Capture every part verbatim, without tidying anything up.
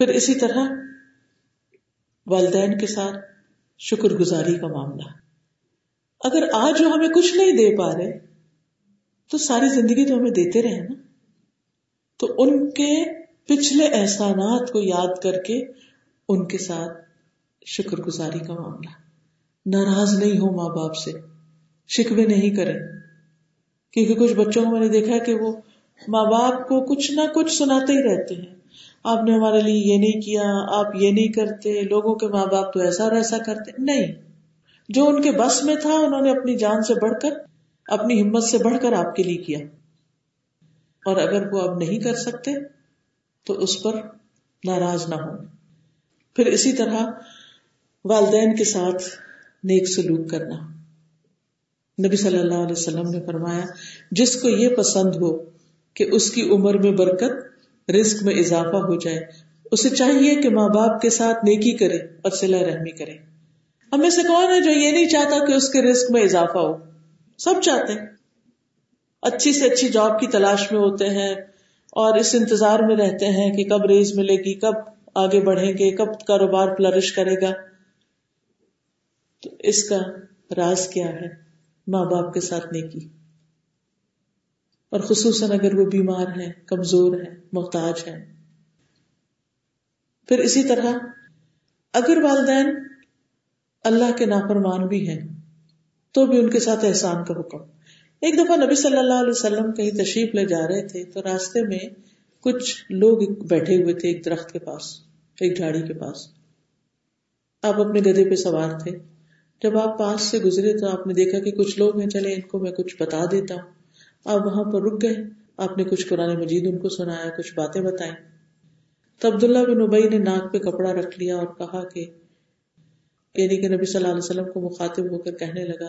پھر اسی طرح والدین کے ساتھ شکر گزاری کا معاملہ، اگر آج وہ ہمیں کچھ نہیں دے پا رہے تو ساری زندگی تو ہمیں دیتے رہے نا، تو ان کے پچھلے احسانات کو یاد کر کے ان کے ساتھ شکر گزاری کا معاملہ، ناراض نہیں ہو ماں باپ سے، شکوے نہیں کریں، کیونکہ کچھ بچوں کو میں نے دیکھا کہ وہ ماں باپ کو کچھ نہ کچھ سناتے ہی رہتے ہیں، آپ نے ہمارے لیے یہ نہیں کیا، آپ یہ نہیں کرتے، لوگوں کے ماں باپ تو ایسا اور ایسا کرتے، نہیں، جو ان کے بس میں تھا انہوں نے اپنی جان سے بڑھ کر، اپنی ہمت سے بڑھ کر آپ کے لیے کیا، اور اگر وہ آپ نہیں کر سکتے تو اس پر ناراض نہ ہوں. پھر اسی طرح والدین کے ساتھ نیک سلوک کرنا، نبی صلی اللہ علیہ وسلم نے فرمایا جس کو یہ پسند ہو کہ اس کی عمر میں برکت، رزق میں اضافہ ہو جائے، اسے چاہیے کہ ماں باپ کے ساتھ نیکی کرے اور صلہ رحمی کرے. ہم میں سے کون ہے جو یہ نہیں چاہتا کہ اس کے رزق میں اضافہ ہو؟ سب چاہتے ہیں، اچھی سے اچھی جاب کی تلاش میں ہوتے ہیں اور اس انتظار میں رہتے ہیں کہ کب ریز ملے گی، کب آگے بڑھیں گے، کب کاروبار فلرش کرے گا. تو اس کا راز کیا ہے؟ ماں باپ کے ساتھ نیکی، اور خصوصاً اگر وہ بیمار ہیں، کمزور ہیں، محتاج ہیں. پھر اسی طرح اگر والدین اللہ کے نافرمان بھی ہیں تو بھی ان کے ساتھ احسان کا حکم. ایک دفعہ نبی صلی اللہ علیہ وسلم کہیں تشریف لے جا رہے تھے تو راستے میں کچھ لوگ بیٹھے ہوئے تھے ایک درخت کے پاس، ایک جھاڑی کے پاس. آپ اپنے گدھے پہ سوار تھے، جب آپ پاس سے گزرے تو آپ نے دیکھا کہ کچھ لوگ ہیں، چلے ان کو میں کچھ بتا دیتا ہوں. آپ وہاں پر رک گئے، آپ نے کچھ قرآن مجید ان کو سنایا، کچھ باتیں بتائیں. تو عبداللہ بن ابی نے ناک پہ کپڑا رکھ لیا اور کہا کہ یعنی کہ نبی صلی اللہ علیہ وسلم کو مخاطب ہو کر کہنے لگا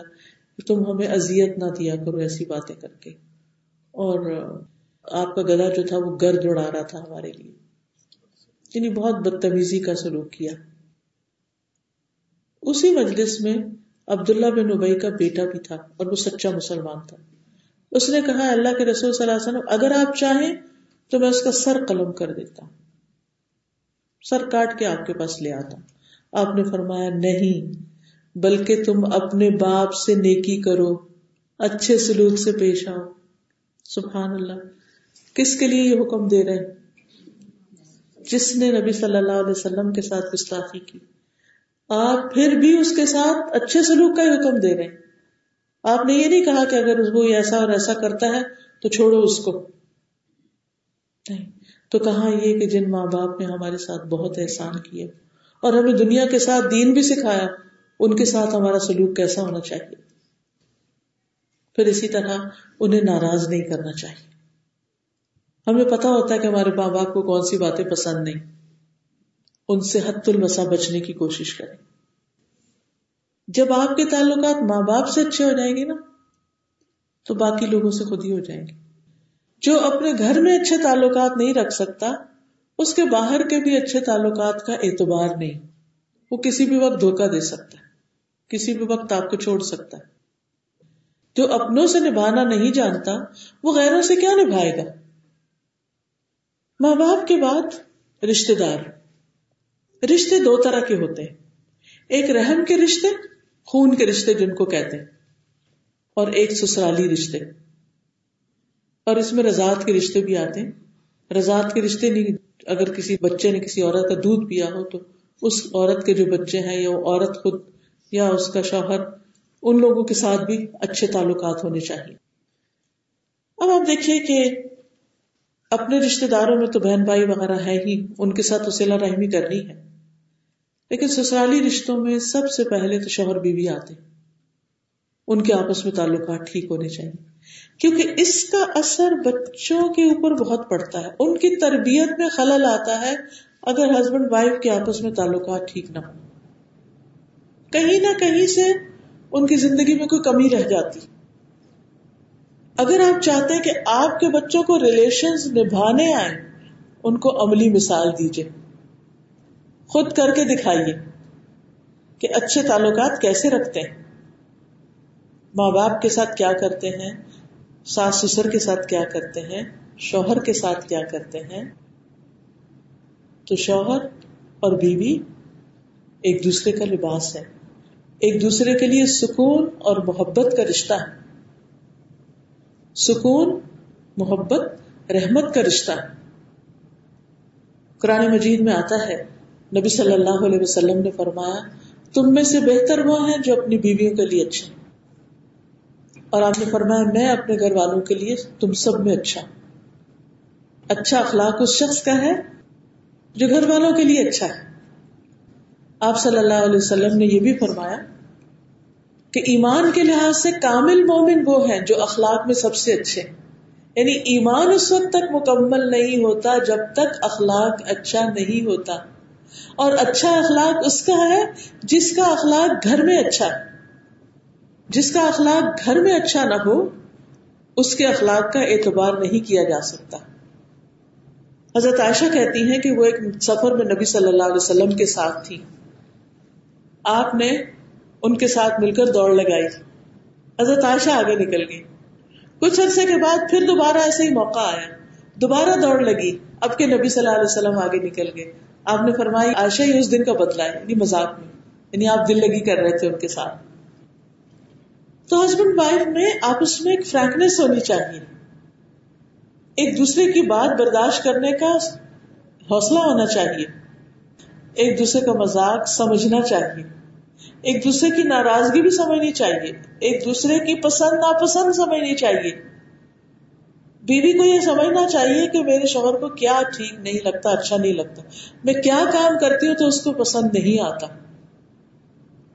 کہ تم ہمیں اذیت نہ دیا کرو ایسی باتیں کر کے. اور آپ کا گدھا جو تھا وہ گرد اڑا رہا تھا ہمارے لیے، یعنی بہت بدتمیزی کا سلوک کیا. اسی مجلس میں عبداللہ بن ابی کا بیٹا بھی تھا اور وہ سچا مسلمان تھا. اس نے کہا اللہ کے رسول صلی اللہ علیہ وسلم اگر آپ چاہیں تو میں اس کا سر قلم کر دیتا ہوں، سر کاٹ کے آپ کے پاس لے آتا ہوں. آپ نے فرمایا نہیں، بلکہ تم اپنے باپ سے نیکی کرو، اچھے سلوک سے پیش آؤ. سبحان اللہ، کس کے لیے یہ حکم دے رہے ہیں؟ جس نے نبی صلی اللہ علیہ وسلم کے ساتھ گستاخی کی. آپ پھر بھی اس کے ساتھ اچھے سلوک کا حکم دے رہے ہیں. آپ نے یہ نہیں کہا کہ اگر وہ ایسا اور ایسا کرتا ہے تو چھوڑو اس کو، نہیں. تو کہا یہ کہ جن ماں باپ نے ہمارے ساتھ بہت احسان کیے اور ہمیں دنیا کے ساتھ دین بھی سکھایا، ان کے ساتھ ہمارا سلوک کیسا ہونا چاہیے. پھر اسی طرح انہیں ناراض نہیں کرنا چاہیے. ہمیں پتہ ہوتا ہے کہ ہمارے ماں باپ کو کون سی باتیں پسند نہیں، ان سے حد المسا بچنے کی کوشش کریں. جب آپ کے تعلقات ماں باپ سے اچھے ہو جائیں گے نا تو باقی لوگوں سے خود ہی ہو جائیں گے. جو اپنے گھر میں اچھے تعلقات نہیں رکھ سکتا، اس کے باہر کے بھی اچھے تعلقات کا اعتبار نہیں. وہ کسی بھی وقت دھوکہ دے سکتا ہے، کسی بھی وقت آپ کو چھوڑ سکتا ہے. جو اپنوں سے نبھانا نہیں جانتا وہ غیروں سے کیا نبھائے گا؟ ماں باپ کے بعد رشتے دار. رشتے دو طرح کے ہوتے ہیں، ایک رحم کے رشتے، خون کے رشتے جن کو کہتے ہیں، اور ایک سسرالی رشتے، اور اس میں رضاعت کے رشتے بھی آتے ہیں. رضاعت کے رشتے نہیں، اگر کسی بچے نے کسی عورت کا دودھ پیا ہو تو اس عورت کے جو بچے ہیں یا وہ عورت خود یا اس کا شوہر، ان لوگوں کے ساتھ بھی اچھے تعلقات ہونے چاہیے. اب آپ دیکھیے کہ اپنے رشتے داروں میں تو بہن بھائی وغیرہ ہے ہی، ان کے ساتھ تو صلہ رحمی کرنی ہے، لیکن سسرالی رشتوں میں سب سے پہلے تو شوہر بیوی آتے، ان کے آپس میں تعلقات ٹھیک ہونے چاہیے، کیونکہ اس کا اثر بچوں کے اوپر بہت پڑتا ہے، ان کی تربیت میں خلل آتا ہے اگر ہسبینڈ وائف کے آپس میں تعلقات ٹھیک نہ ہو. کہیں نہ کہیں سے ان کی زندگی میں کوئی کمی رہ جاتی. اگر آپ چاہتے ہیں کہ آپ کے بچوں کو ریلیشنز نبھانے آئیں، ان کو عملی مثال دیجئے، خود کر کے دکھائیے کہ اچھے تعلقات کیسے رکھتے ہیں، ماں باپ کے ساتھ کیا کرتے ہیں، ساس سسر کے ساتھ کیا کرتے ہیں، شوہر کے ساتھ کیا کرتے ہیں. تو شوہر اور بیوی ایک دوسرے کا لباس ہے، ایک دوسرے کے لیے سکون اور محبت کا رشتہ ہے، سکون، محبت، رحمت کا رشتہ ہے۔ قرآن مجید میں آتا ہے، نبی صلی اللہ علیہ وسلم نے فرمایا، تم میں سے بہتر وہ ہیں جو اپنی بیویوں کے لیے اچھے ہیں، اور آپ نے فرمایا میں اپنے گھر والوں کے لیے تم سب میں اچھا۔ اچھا اخلاق اس شخص کا ہے جو گھر والوں کے لیے اچھا ہے۔ آپ صلی اللہ علیہ وسلم نے یہ بھی فرمایا کہ ایمان کے لحاظ سے کامل مومن وہ ہیں جو اخلاق میں سب سے اچھے ہیں، یعنی ایمان اس وقت تک مکمل نہیں ہوتا جب تک اخلاق اچھا نہیں ہوتا، اور اچھا اخلاق اس کا ہے جس کا اخلاق گھر میں اچھا ہے۔ جس کا اخلاق گھر میں اچھا نہ ہو اس کے اخلاق کا اعتبار نہیں کیا جا سکتا۔ حضرت عائشہ کہتی ہیں کہ وہ ایک سفر میں نبی صلی اللہ علیہ وسلم کے ساتھ تھی، آپ نے ان کے ساتھ مل کر دوڑ لگائی، حضرت عائشہ آگے نکل گئی، کچھ عرصے کے بعد پھر دوبارہ ایسے ہی موقع آیا، دوبارہ دوڑ لگی، اب کے نبی صلی اللہ علیہ وسلم آگے نکل گئے۔ آپ نے فرمایا عائشہ یہ اس دن کا بدلہ ہے، یعنی مذاق میں، یعنی آپ دل لگی کر رہے تھے ان کے ساتھ۔ تو ہسبینڈ وائف میں آپس میں ایک فرینکنیس ہونی چاہیے، ایک دوسرے کی بات برداشت کرنے کا حوصلہ ہونا چاہیے، ایک دوسرے کا مذاق سمجھنا چاہیے، ایک دوسرے کی ناراضگی بھی سمجھنی چاہیے، ایک دوسرے کی پسند ناپسند سمجھنی چاہیے۔ بیوی کو یہ سمجھنا چاہیے کہ میرے شوہر کو کیا ٹھیک نہیں لگتا، اچھا نہیں لگتا، میں کیا کام کرتی ہوں تو اس کو پسند نہیں آتا،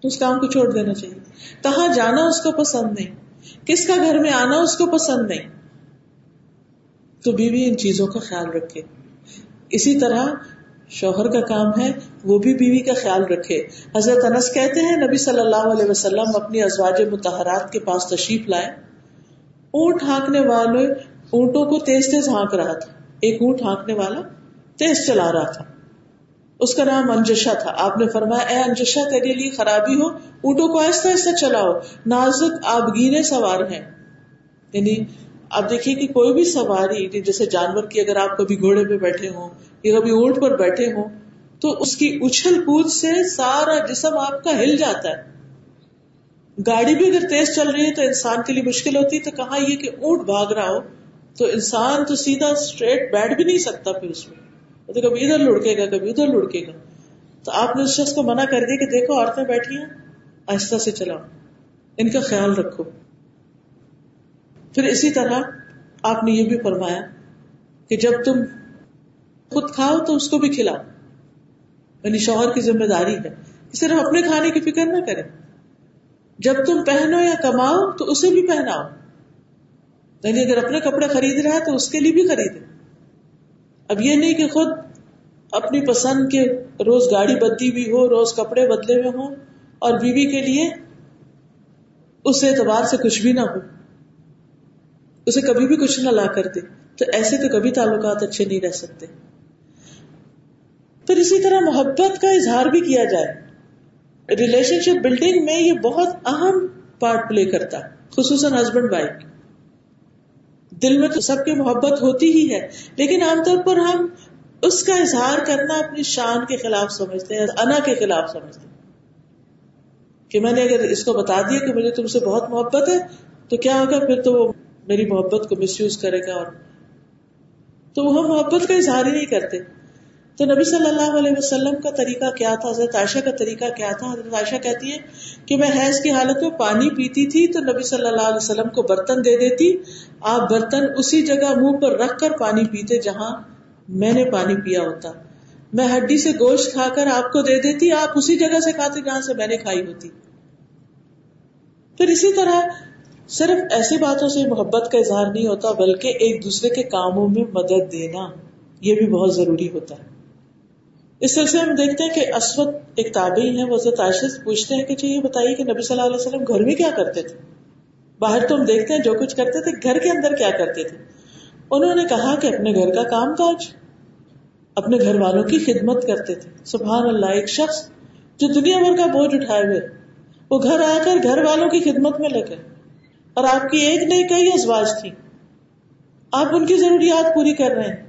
تو اس کام کو چھوڑ دینا چاہیے، کہاں جانا اس کو پسند نہیں، کس کا گھر میں آنا اس کو پسند نہیں۔ تو بیوی ان چیزوں کا خیال رکھے۔ اسی طرح شوہر کا کام ہے وہ بھی بیوی کا خیال رکھے۔ حضرت انس کہتے ہیں نبی صلی اللہ علیہ وسلم اپنی ازواج مطہرات کے پاس تشریف لائے، اونٹ ہانکنے والے اونٹوں کو تیز تیز ہانک رہا تھا، ایک اونٹ ہانکنے والا تیز چلا رہا تھا، اس کا نام انجشہ تھا۔ آپ نے فرمایا اے انجشہ تیرے لیے خرابی ہو، اونٹوں کو آہستہ آہستہ چلاؤ، نازک آبگینے سوار ہیں۔ یعنی آپ دیکھیے کہ کوئی بھی سواری جیسے جانور کی، اگر آپ کبھی گھوڑے پہ بیٹھے ہوں یا کبھی اونٹ پر بیٹھے ہوں تو اس کی اچھل کود سے سارا جسم آپ کا ہل جاتا ہے۔ گاڑی بھی اگر تیز چل رہی ہے تو انسان کے لیے مشکل ہوتی ہے، تو کہاں یہ کہ اونٹ بھاگ رہا ہو تو انسان تو سیدھا اسٹریٹ بیٹھ بھی نہیں سکتا، پھر اس میں تو کبھی ادھر لڑکے گا کبھی ادھر لڑکے گا۔ تو آپ نے اس شخص کو منع کر دیا کہ دیکھو عورتیں بیٹھی ہیں، آہستہ سے چلاؤ، ان کا خیال رکھو۔ پھر اسی طرح آپ نے یہ بھی فرمایا کہ جب تم خود کھاؤ تو اس کو بھی کھلاؤ، یعنی شوہر کی ذمہ داری ہے کہ صرف اپنے کھانے کی فکر نہ کریں، جب تم پہنو یا کماؤ تو اسے بھی پہناؤ، یعنی اگر اپنے کپڑے خرید رہا ہے تو اس کے لیے بھی خریدے۔ اب یہ نہیں کہ خود اپنی پسند کے روز گاڑی بدلی ہوئی ہو، روز کپڑے بدلے ہوئے ہوں، اور بیوی کے لیے اس اعتبار سے کچھ بھی نہ ہو، اسے کبھی بھی کچھ نہ لا کر دے، تو ایسے تو کبھی تعلقات اچھے نہیں رہ سکتے۔ پھر اسی طرح محبت کا اظہار بھی کیا جائے، ریلیشن شپ بلڈنگ میں یہ بہت اہم پارٹ پلے کرتا ہے، خصوصاً ہسبینڈ وائف۔ دل میں تو سب کی محبت ہوتی ہی ہے، لیکن عام طور پر ہم اس کا اظہار کرنا اپنی شان کے خلاف سمجھتے ہیں، انا کے خلاف سمجھتے ہیں کہ میں نے اگر اس کو بتا دیا کہ مجھے تم سے بہت محبت ہے تو کیا ہوگا، پھر تو وہ میری محبت کو مس یوز کرے گا، اور تو وہ محبت کا اظہار ہی نہیں کرتے۔ تو نبی صلی اللہ علیہ وسلم کا طریقہ کیا تھا، حضرت عائشہ کا طریقہ کیا تھا؟ حضرت عائشہ کہتی ہے کہ میں حیض کی حالت میں پانی پیتی تھی تو نبی صلی اللہ علیہ وسلم کو برتن دے دیتی، آپ برتن اسی جگہ منہ پر رکھ کر پانی پیتے جہاں میں نے پانی پیا ہوتا، میں ہڈی سے گوشت کھا کر آپ کو دے دیتی، آپ اسی جگہ سے کھاتے جہاں سے میں نے کھائی ہوتی۔ پھر اسی طرح صرف ایسی باتوں سے محبت کا اظہار نہیں ہوتا، بلکہ ایک دوسرے کے کاموں میں مدد دینا یہ بھی بہت ضروری ہوتا ہے۔ اس سلسلے میں دیکھتے ہیں کہ اسود ایک تابعی ہیں، وہ حضرت عائشہ سے پوچھتے ہیں کہ جی یہ بتائیے کہ نبی صلی اللہ علیہ وسلم گھر میں کیا کرتے تھے، باہر تو ہم دیکھتے ہیں جو کچھ کرتے تھے، گھر کے اندر کیا کرتے تھے؟ انہوں نے کہا کہ اپنے گھر کا کام کاج، اپنے گھر والوں کی خدمت کرتے تھے۔ سبحان اللہ، ایک شخص جو دنیا بھر کا بوجھ اٹھائے ہوئے وہ گھر آ کر گھر والوں کی خدمت میں لگے، اور آپ کی ایک نہیں کئی ازواج تھی، آپ ان کی ضروریات پوری کر رہے ہیں۔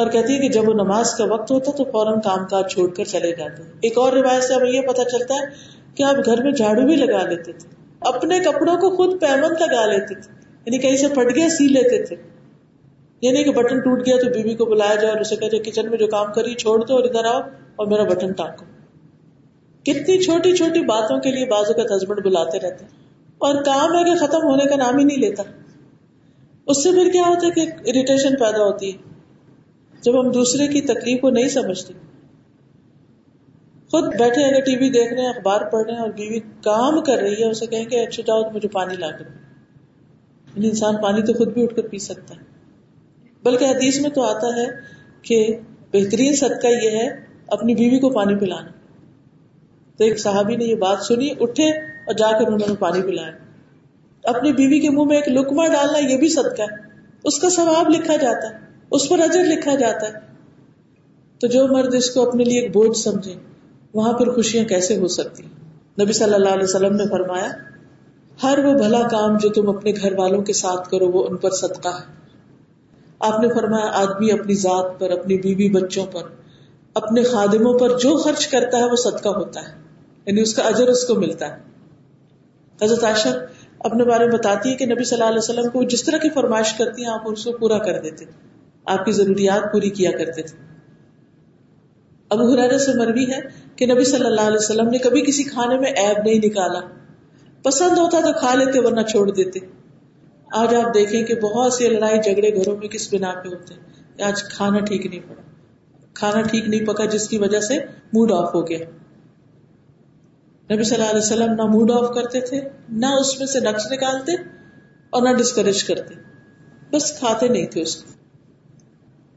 اور کہتی ہے کہ جب وہ نماز کا وقت ہوتا تو فوراً کام کاج چھوڑ کر چلے جاتے. ایک اور روایت سے ہمیں یہ پتہ چلتا ہے کہ آپ گھر میں جھاڑو بھی لگا لیتے تھے, اپنے کپڑوں کو خود پیمند لگا لیتے تھے, یعنی کہیں سے پھٹ گیا سی لیتے تھے, یعنی کہ بٹن ٹوٹ گیا تو بیوی بی کو بلایا جائے اور اسے کہا جائے کچن میں جو کام کری چھوڑ دو اور ادھر آؤ اور میرا بٹن ٹانکو. کتنی چھوٹی چھوٹی باتوں کے لیے بعض اوقات ہسبینڈ بلاتے رہتے ہیں اور کام ہے کہ ختم ہونے کا نام ہی نہیں لیتا. اس سے پھر کیا ہوتا ہے کہ اریٹیشن پیدا ہوتی ہے جب ہم دوسرے کی تکلیف کو نہیں سمجھتے. خود بیٹھے اگر ٹی وی دیکھ رہے ہیں, اخبار پڑھ رہے ہیں اور بیوی کام کر رہی ہے, اسے کہیں کہ اچھا جاؤ تو مجھے پانی لا کر. یعنی انسان پانی تو خود بھی اٹھ کر پی سکتا ہے, بلکہ حدیث میں تو آتا ہے کہ بہترین صدقہ یہ ہے اپنی بیوی کو پانی پلانا. تو ایک صحابی نے یہ بات سنی, اٹھے اور جا کر انہوں نے پانی پلایا. اپنی بیوی کے منہ میں ایک لقمہ ڈالنا یہ بھی صدقہ ہے, اس کا ثواب لکھا جاتا ہے, اس پر اجر لکھا جاتا ہے. تو جو مرد اس کو اپنے لیے ایک بوجھ سمجھے وہاں پر خوشیاں کیسے ہو سکتی. نبی صلی اللہ علیہ وسلم نے فرمایا, ہر وہ بھلا کام جو تم اپنے گھر والوں کے ساتھ کرو وہ ان پر صدقہ ہے. آپ نے فرمایا, آدمی اپنی ذات پر, اپنی بیوی بچوں پر, اپنے خادموں پر جو خرچ کرتا ہے وہ صدقہ ہوتا ہے, یعنی اس کا اجر اس کو ملتا ہے. حضرت عائشہ اپنے بارے میں بتاتی ہے کہ نبی صلی اللہ علیہ وسلم کو جس طرح کی فرمائش کرتی ہیں آپ اس کو پورا کر دیتے, آپ کی ضروریات پوری کیا کرتے تھے. ابو ہریرہ سے مروی ہے کہ نبی صلی اللہ علیہ وسلم نے کبھی کسی کھانے میں عیب نہیں نکالا, پسند ہوتا تو کھا لیتے ورنہ چھوڑ دیتے. آج آپ دیکھیں کہ بہت سی لڑائی جھگڑے گھروں میں کس بنا پہ ہوتے ہیں, آج کھانا ٹھیک نہیں پڑا, کھانا ٹھیک نہیں پکا, جس کی وجہ سے موڈ آف ہو گیا. نبی صلی اللہ علیہ وسلم نہ موڈ آف کرتے تھے, نہ اس میں سے نقص نکالتے اور نہ ڈسکریج کرتے, بس کھاتے نہیں تھے اس کو.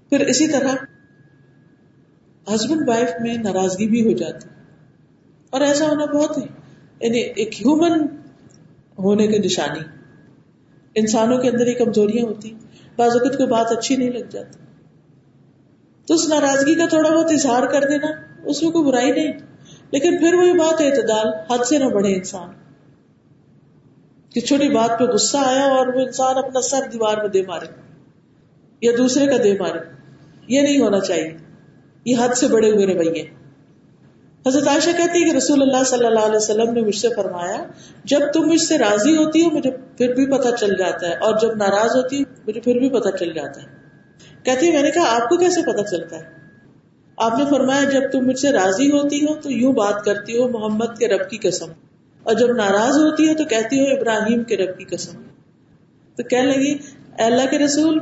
پھر اسی طرح ہسبینڈ وائف میں ناراضگی بھی ہو جاتی, اور ایسا ہونا بہت یعنی ایک ہیومن ہونے کی نشانی. انسانوں کے اندر یہ کمزوریاں ہوتی, بعض وقت کوئی بات اچھی نہیں لگ جاتی تو اس ناراضگی کا تھوڑا بہت اظہار کر دینا, اس میں کوئی برائی نہیں, لیکن پھر وہی بات اعتدال, حد سے نہ بڑھے انسان, کہ چھوٹی بات پہ غصہ آیا اور وہ انسان اپنا سر دیوار میں دے مارے یا دوسرے کا دے مارے. یہ نہیں ہونا چاہیے, یہ حد سے بڑے ہوئے رویے. حضرت عائشہ کہتی ہے کہ رسول اللہ صلی اللہ علیہ وسلم نے مجھ سے فرمایا, جب تم مجھ سے راضی ہوتی ہو مجھے پھر بھی پتہ چل جاتا ہے, اور جب ناراض ہوتی ہو مجھے پھر بھی پتہ چل جاتا ہے. کہتی ہے میں نے کہا آپ کو کیسے پتہ چلتا ہے؟ آپ نے فرمایا, جب تم مجھ سے راضی ہوتی ہو تو یوں بات کرتی ہو محمد کے رب کی قسم, اور جب ناراض ہوتی ہو تو کہتی ہو ابراہیم کے رب کی قسم. تو کہنے لگی, اے اللہ کے رسول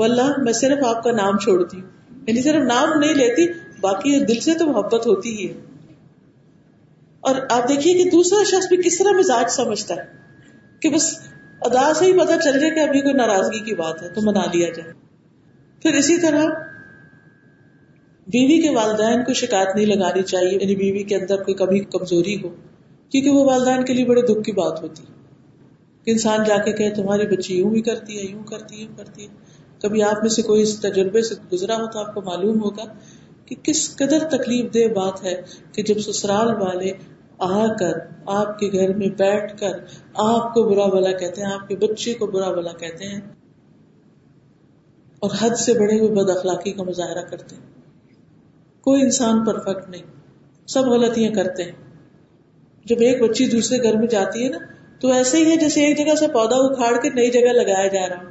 واللہ میں صرف آپ کا نام چھوڑتی ہوں, یعنی صرف نام نہیں لیتی, باقی دل سے تو محبت ہوتی ہی ہے. اور آپ دیکھیے کہ دوسرا شخص بھی کس طرح مزاج سمجھتا ہے کہ بس ادا سے ہی پتہ چل جائے کہ ابھی کوئی ناراضگی کی بات ہے تو منا لیا جائے. پھر اسی طرح بیوی کے والدین کو شکایت نہیں لگانی چاہیے, یعنی بیوی کے اندر کوئی کمی کمزوری ہو, کیونکہ وہ والدین کے لیے بڑے دکھ کی بات ہوتی ہے کہ انسان جا کے کہے تمہاری بچی یوں ہی کرتی ہے, یوں کرتی ہے, یوں کرتی ہے. کبھی آپ میں سے کوئی اس تجربے سے گزرا ہو تو آپ کو معلوم ہوگا کہ کس قدر تکلیف دہ بات ہے کہ جب سسرال والے آ کر آپ کے گھر میں بیٹھ کر آپ کو برا بھلا کہتے ہیں, آپ کے بچے کو برا بھلا کہتے ہیں اور حد سے بڑے ہوئے بد اخلاقی کا مظاہرہ کرتے ہیں. کوئی انسان پرفیکٹ نہیں, سب غلطیاں کرتے ہیں. جب ایک بچی دوسرے گھر میں جاتی ہے نا تو ایسے ہی ہے جیسے ایک جگہ سے پودا اکھاڑ کے نئی جگہ لگایا جا رہا ہو.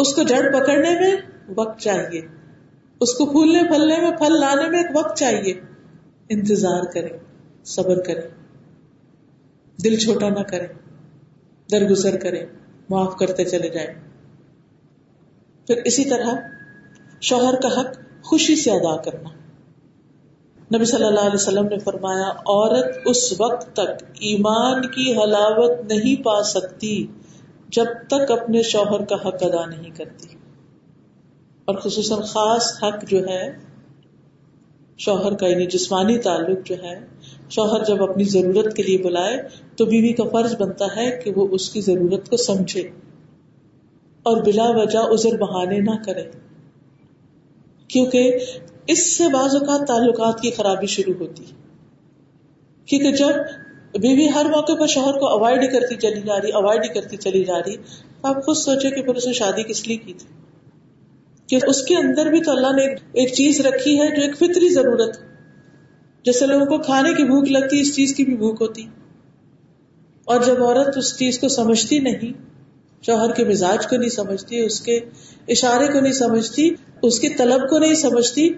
اس کو جڑ پکڑنے میں وقت چاہیے, اس کو پھولنے پھلنے میں, پھل لانے میں ایک وقت چاہیے. انتظار کریں, صبر کریں, دل چھوٹا نہ کریں, درگزر کریں, معاف کرتے چلے جائیں. پھر اسی طرح شوہر کا حق خوشی سے ادا کرنا. نبی صلی اللہ علیہ وسلم نے فرمایا, عورت اس وقت تک ایمان کی حلاوت نہیں پا سکتی جب تک اپنے شوہر کا حق ادا نہیں کرتی, اور خصوصاً خاص حق جو ہے شوہر کا, یعنی جسمانی تعلق جو ہے. شوہر جب اپنی ضرورت کے لیے بلائے تو بیوی کا فرض بنتا ہے کہ وہ اس کی ضرورت کو سمجھے اور بلا وجہ عذر بہانے نہ کرے, کیونکہ اس سے بعض اوقات تعلقات کی خرابی شروع ہوتی ہے. کیونکہ جب بیوی ہر موقع پر شوہر کو اوائڈ کرتی چلی جا رہی اوائڈ کرتی چلی جا رہی آپ خود سوچے کہ پھر اس نے شادی کس لیے کی تھی. کہ اس کے اندر بھی تو اللہ نے ایک چیز رکھی ہے جو ایک فطری ضرورت ہے. جیسے لوگوں کو کھانے کی بھوک لگتی, اس چیز کی بھی بھوک ہوتی, اور جب عورت اس چیز کو سمجھتی نہیں, شوہر کے مزاج کو نہیں سمجھتی, اس کے اشارے کو نہیں سمجھتی, اس کی طلب کو نہیں سمجھتی,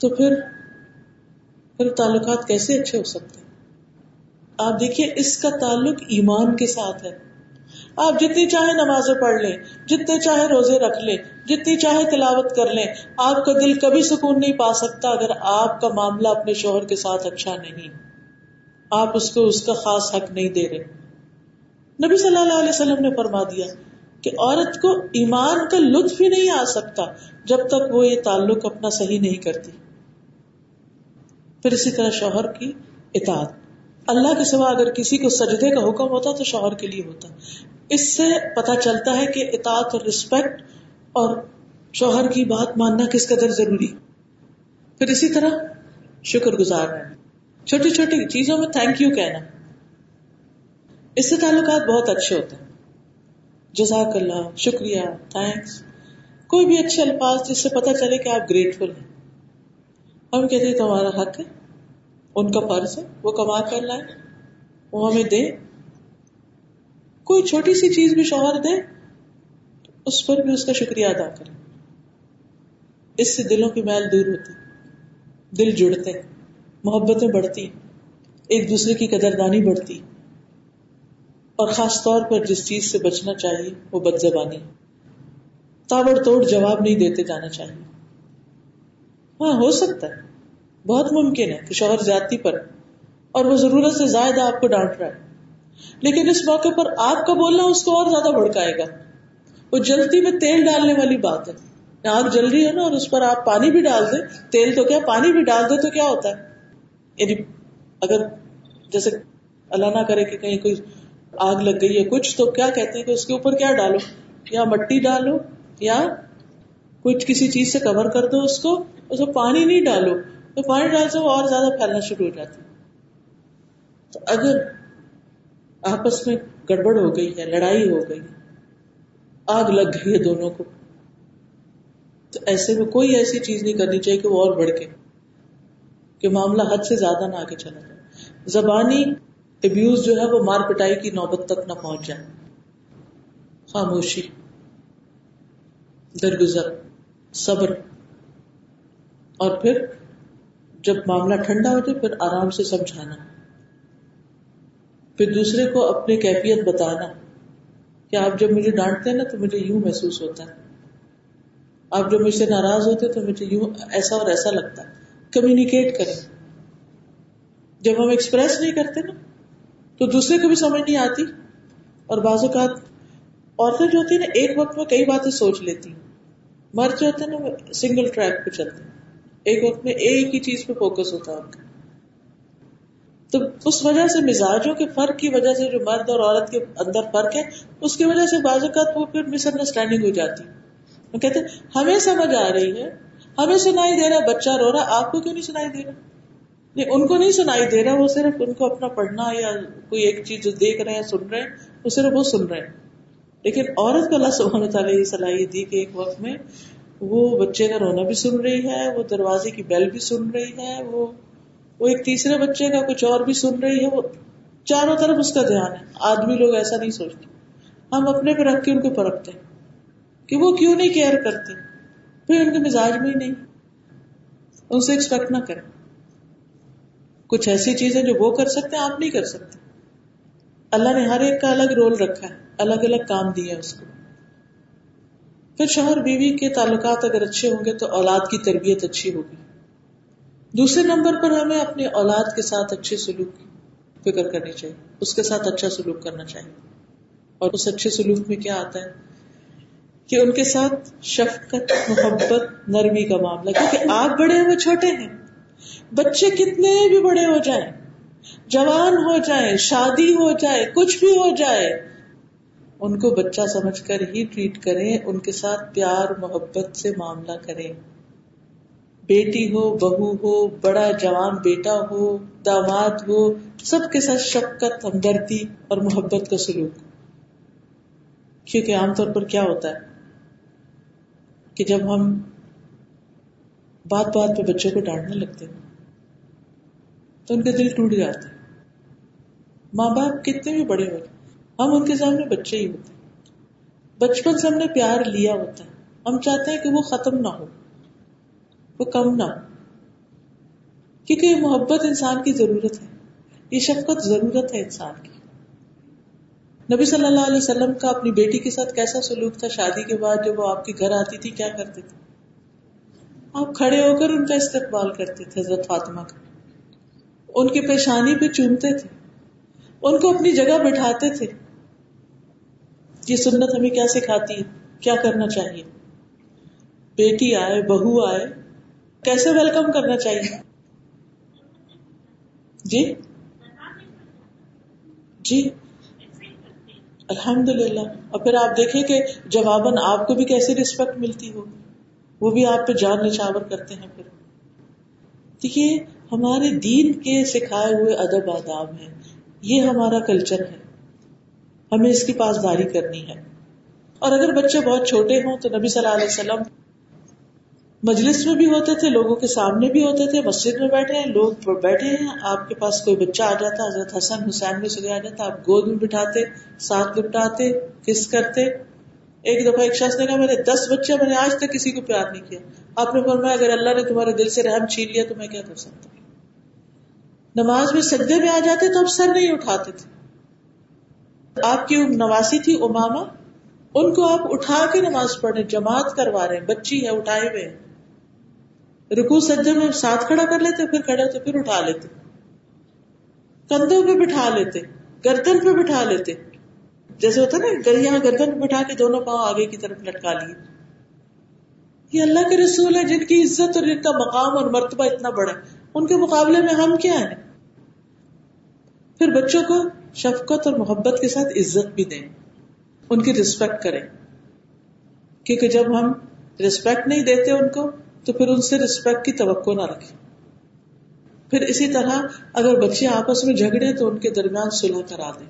تو پھر پھر تعلقات کیسے اچھے ہو سکتے ہیں؟ آپ دیکھیے, اس کا تعلق ایمان کے ساتھ ہے. آپ جتنی چاہے نمازیں پڑھ لیں, جتنے چاہے روزے رکھ لیں, جتنی چاہے تلاوت کر لیں, آپ کا دل کبھی سکون نہیں پا سکتا اگر آپ کا معاملہ اپنے شوہر کے ساتھ اچھا نہیں, آپ اس کو اس کا خاص حق نہیں دے رہے. نبی صلی اللہ علیہ وسلم نے فرما دیا کہ عورت کو ایمان کا لطف ہی نہیں آ سکتا جب تک وہ یہ تعلق اپنا صحیح نہیں کرتی. پھر اسی طرح شوہر کی اطاعت, اللہ کے سوا اگر کسی کو سجدے کا حکم ہوتا تو شوہر کے لیے ہوتا. اس سے پتہ چلتا ہے کہ اطاعت اور رسپیکٹ اور شوہر کی بات ماننا کس قدر ضروری. پھر اسی طرح شکر گزار رہنا, چھوٹی چھوٹی چیزوں میں تھینک یو کہنا, اس سے تعلقات بہت اچھے ہوتے ہیں. جزاک اللہ, شکریہ, تھینکس, کوئی بھی اچھے الفاظ جس سے پتہ چلے کہ آپ گریٹفل ہیں. ہم کہتے ہیں تمہارا حق ہے, ان کا فرض ہے, وہ کما کر لائے, وہ ہمیں دے. کوئی چھوٹی سی چیز بھی شوہر دے, اس پر بھی اس کا شکریہ ادا کریں. اس سے دلوں کی میل دور ہوتی, دل جڑتے, محبتیں بڑھتی, ایک دوسرے کی قدردانی بڑھتی. اور خاص طور پر جس چیز سے بچنا چاہیے وہ بد زبانی, تاوڑ توڑ جواب نہیں دیتے جانا چاہیے. ہاں, ہو سکتا ہے, بہت ممکن ہے کہ شوہر زیادتی پر اور وہ ضرورت سے زائد آپ کو ڈانٹ رہا ہے, لیکن اس موقع پر آپ کا بولنا اس کو اور زیادہ بھڑکائے گا. وہ جلتی میں تیل ڈالنے والی بات ہے. آگ جل رہی ہے نا, اور اس پر آپ پانی بھی ڈال دیں, تیل تو کیا پانی بھی ڈال دیں تو کیا ہوتا ہے. یعنی اگر جیسے اللہ نہ کرے کہ کہیں کوئی آگ لگ گئی ہے کچھ, تو کیا کہتے ہیں کہ اس کے اوپر کیا ڈالو, یا مٹی ڈالو یا کچھ کسی چیز سے کور کر دو اس کو, اس کو پانی نہیں ڈالو, تو پانی ڈال سے وہ اور زیادہ پھیلنا شروع ہو جاتی. تو اگر آپس میں گڑبڑ ہو گئی ہے, لڑائی ہو گئی, آگ لگ گئی ہے دونوں کو, تو ایسے میں کوئی ایسی چیز نہیں کرنی چاہیے کہ وہ اور بڑھکے, کہ معاملہ حد سے زیادہ نہ آگے چلا جائے. زبانی ابیوز جو ہے وہ مار پٹائی کی نوبت تک نہ پہنچ جائے. خاموشی, درگزر, صبر, اور پھر جب معاملہ ٹھنڈا ہو جائے پھر آرام سے سمجھانا, پھر دوسرے کو اپنی کیفیت بتانا کہ آپ جب مجھے ڈانٹتے ہیں نا تو مجھے یوں محسوس ہوتا ہے, آپ جب مجھ سے ناراض ہوتے تو مجھے یوں ایسا اور ایسا لگتا ہے. کمیونیکیٹ کریں. جب ہم ایکسپریس نہیں کرتے نا تو دوسرے کو بھی سمجھ نہیں آتی, اور بعض اوقات عورتیں جو ہوتی ہیں نا ایک وقت میں کئی باتیں سوچ لیتی ہیں, مرد جو ہوتے ہیں نا وہ سنگل ٹریک پہ چلتے ہیں, ایک وقت میں ایک ہی چیز پہ فوکس ہوتا ہے ان کا. تو اس وجہ سے مزاجوں کے فرق کی وجہ سے جو مرد اور عورت کے اندر فرق ہے اس کی وجہ سے بعض اوقات وہ پھر مس انڈرسٹینڈنگ ہو جاتی. وہ کہتے ہیں ہمیں سمجھ آ رہی ہے, ہمیں سنائی دے رہا بچہ رو رہا, آپ کو کیوں نہیں سنائی دے رہا. ان کو نہیں سنائی دے رہا, وہ صرف ان کو اپنا پڑھنا یا کوئی ایک چیز جو دیکھ رہے ہیں سن رہے ہیں وہ صرف وہ سن رہے ہیں. لیکن عورت کو اللہ سبحانہ تعالیٰ یہ صلاحیت دی کہ ایک وقت میں وہ بچے کا رونا بھی سن رہی ہے, وہ دروازے کی بیل بھی سن رہی ہے, وہ وہ ایک تیسرے بچے کا کچھ اور بھی سن رہی ہے, وہ چاروں طرف اس کا دھیان ہے. آدمی لوگ ایسا نہیں سوچتے, ہم اپنے پہ رکھ کے ان کو پرکھتے ہیں کہ وہ کیوں نہیں کیئر کرتے, پھر ان کے مزاج میں ہی نہیں, ان سے ایکسپیکٹ نہ کریں. کچھ ایسی چیزیں جو وہ کر سکتے ہیں آپ نہیں کر سکتے. اللہ نے ہر ایک کا الگ رول رکھا ہے, الگ الگ کام دیا ہے اس کو. پھر شوہر بیوی کے تعلقات اگر اچھے ہوں گے تو اولاد کی تربیت اچھی ہوگی. دوسرے نمبر پر ہمیں اپنی اولاد کے ساتھ اچھے سلوک کی فکر کرنی چاہیے, اس کے ساتھ اچھا سلوک کرنا چاہیے. اور اس اچھے سلوک میں کیا آتا ہے کہ ان کے ساتھ شفقت, محبت, نرمی کا معاملہ, کیونکہ آپ بڑے ہیں وہ چھوٹے ہیں. بچے کتنے بھی بڑے ہو جائیں, جوان ہو جائیں, شادی ہو جائے, کچھ بھی ہو جائے, ان کو بچہ سمجھ کر ہی ٹریٹ کریں, ان کے ساتھ پیار محبت سے معاملہ کریں. بیٹی ہو, بہو ہو, بڑا جوان بیٹا ہو, داماد ہو, سب کے ساتھ شفقت, ہمدردی اور محبت کا سلوک. کیونکہ عام طور پر کیا ہوتا ہے کہ جب ہم بات بات پہ بچوں کو ڈانٹنے لگتے ہیں تو ان کے دل ٹوٹ جاتے ہیں. ماں باپ کتنے بھی بڑے ہوتے ہم ان کے سامنے بچے ہی ہوتے ہیں. بچپن سے ہم نے پیار لیا ہوتا ہے, ہم چاہتے ہیں کہ وہ ختم نہ ہو, وہ کم نہ ہو, کیونکہ یہ محبت انسان کی ضرورت ہے, یہ شفقت ضرورت ہے انسان کی. نبی صلی اللہ علیہ وسلم کا اپنی بیٹی کے ساتھ کیسا سلوک تھا. شادی کے بعد جب وہ آپ کے گھر آتی تھی کیا کرتے تھے؟ آپ کھڑے ہو کر ان کا استقبال کرتے تھے, حضرت فاطمہ کا, ان کی پیشانی پہ چومتے تھے, ان کو اپنی جگہ بٹھاتے تھے. یہ سنت ہمیں کیا سکھاتی ہے, کیا کرنا چاہیے, بیٹی آئے بہو آئے کیسے ویلکم کرنا چاہیے. جی جی الحمدللہ. اور پھر آپ دیکھیں کہ جواباً آپ کو بھی کیسی رسپیکٹ ملتی ہو, وہ بھی آپ پہ جان نچھاور کرتے ہیں. پھر یہ ہمارے دین کے سکھائے ہوئے ادب آداب ہیں, یہ ہمارا کلچر ہے, ہمیں اس کی پاسداری کرنی ہے. اور اگر بچے بہت چھوٹے ہوں تو نبی صلی اللہ علیہ وسلم مجلس میں بھی ہوتے تھے, لوگوں کے سامنے بھی ہوتے تھے, مسجد میں بیٹھے ہیں, لوگ بیٹھے ہیں, آپ کے پاس کوئی بچہ آ جاتا, حضرت حسن حسین میں سے آ جاتا, آپ گود میں بٹھاتے, ساتھ لپٹاتے, کس کرتے. ایک دفعہ ایک شخص نے کہا میرے دس بچے, میں نے آج تک کسی کو پیار نہیں کیا. آپ نے فرمایا اگر اللہ نے تمہارے دل سے رحم چھین لیا تو میں کیا کر سکتا ہوں. نماز میں سجدے میں آ جاتے تو آپ سر نہیں اٹھاتے تھے. آپ کی نواسی تھی امامہ, ان کو آپ اٹھا کے نماز پڑھنے جماعت کروا رہے ہیں, بچی ہے اٹھائے ہوئے ہیں. رکوع سجدے میں ساتھ کھڑا کر لیتے, پھر کھڑے ہوتے پھر اٹھا لیتے, کندھوں پہ بٹھا لیتے, گردن پہ بٹھا لیتے, جیسے ہوتا نا گریاں گردن پہ بٹھا کے دونوں پاؤں آگے کی طرف لٹکا لیے. یہ اللہ کے رسول ہیں جن کی عزت اور جن کا مقام اور مرتبہ اتنا بڑا ہے, ان کے مقابلے میں ہم کیا ہیں. پھر بچوں کو شفقت اور محبت کے ساتھ عزت بھی دیں, ان کی رسپیکٹ کریں, کیونکہ جب ہم رسپیکٹ نہیں دیتے ان کو تو پھر ان سے رسپیکٹ کی توقع نہ رکھیں. پھر اسی طرح اگر بچے آپس میں جھگڑے تو ان کے درمیان صلح کرا دیں.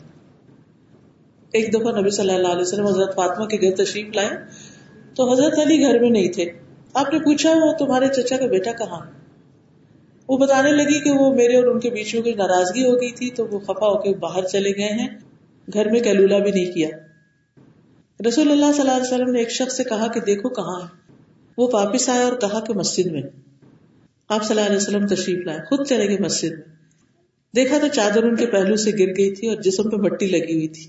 ایک دفعہ نبی صلی اللہ علیہ وسلم حضرت فاطمہ کے گھر تشریف لائے تو حضرت علی گھر میں نہیں تھے. آپ نے پوچھا وہ تمہارے چچا کا بیٹا کہاں. وہ بتانے لگی کہ وہ میرے اور ان کے بیچ میں کوئی ناراضگی ہو گئی تھی تو وہ خفا ہو کے باہر چلے گئے ہیں, گھر میں کیلولا بھی نہیں کیا. رسول اللہ صلی اللہ علیہ وسلم نے ایک شخص سے کہا کہ دیکھو کہاں ہے. وہ واپس آیا اور کہا کہ مسجد میں. آپ صلی اللہ علیہ وسلم تشریف لائے, خود چلے گئے مسجد میں. دیکھا تو چادر ان کے پہلو سے گر گئی تھی اور جسم پہ مٹی لگی ہوئی تھی.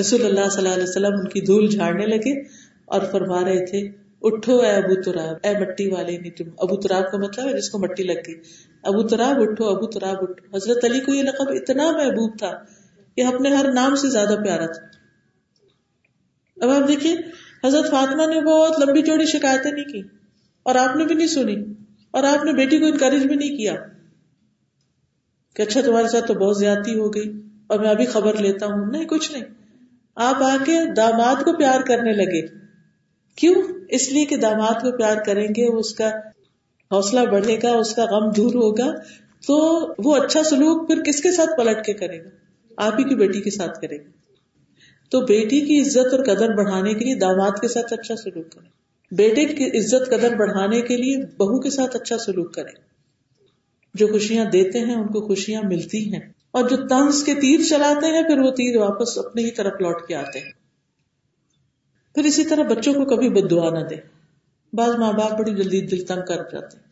رسول اللہ صلی اللہ علیہ وسلم ان کی دھول جھاڑنے لگے اور فرما رہے تھے اٹھو اے ابو تراب, اے مٹی والے نہیں تم. ابو تراب کا مطلب ہے جس کو مٹی لگ گئی. ابو تراب اٹھو, ابو تراب اٹھو. حضرت علی کو یہ لقب اتنا محبوب تھا کہ اپنے ہر نام سے زیادہ پیارا تھا. اب آپ دیکھیے حضرت فاطمہ نے بہت لمبی چوڑی شکایتیں نہیں کی, اور آپ نے بھی نہیں سنی, اور آپ نے بیٹی کو انکریج بھی نہیں کیا کہ اچھا تمہارے ساتھ تو بہت زیادتی ہو گئی اور میں ابھی خبر لیتا ہوں. نہیں, کچھ نہیں. آپ آ کے داماد کو پیار کرنے لگے. کیوں؟ اس لیے کہ داماد کو پیار کریں گے, اس کا حوصلہ بڑھے گا, اس کا غم دور ہوگا, تو وہ اچھا سلوک پھر کس کے ساتھ پلٹ کے کرے گا؟ آپ ہی کی بیٹی کے ساتھ کرے گا. تو بیٹی کی عزت اور قدر بڑھانے کے لیے داماد کے ساتھ اچھا سلوک کریں, بیٹے کی عزت قدر بڑھانے کے لیے بہو کے ساتھ اچھا سلوک کریں. جو خوشیاں دیتے ہیں ان کو خوشیاں ملتی ہیں, اور جو طنز کے تیر چلاتے ہیں پھر وہ تیر واپس اپنے ہی طرف لوٹ کے آتے ہیں. پھر اسی طرح بچوں کو کبھی بد دعا نہ دے. بعض ماں باپ بڑی جلدی دل تنگ کر جاتے ہیں,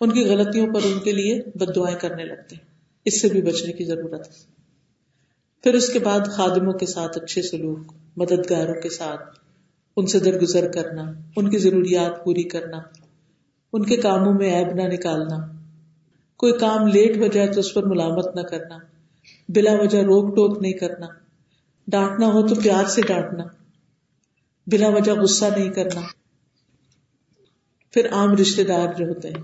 ان کی غلطیوں پر ان کے لیے بد دعائیں کرنے لگتے ہیں, اس سے بھی بچنے کی ضرورت ہے. پھر اس کے بعد خادموں کے ساتھ اچھے سلوک, مددگاروں کے ساتھ ان سے درگزر کرنا, ان کی ضروریات پوری کرنا, ان کے کاموں میں عیب نہ نکالنا, کوئی کام لیٹ ہو جائے تو اس پر ملامت نہ کرنا, بلا وجہ روک ٹوک نہیں کرنا, ڈانٹنا ہو تو پیار سے ڈانٹنا, بلا وجہ غصہ نہیں کرنا. پھر عام رشتے دار جو ہوتے ہیں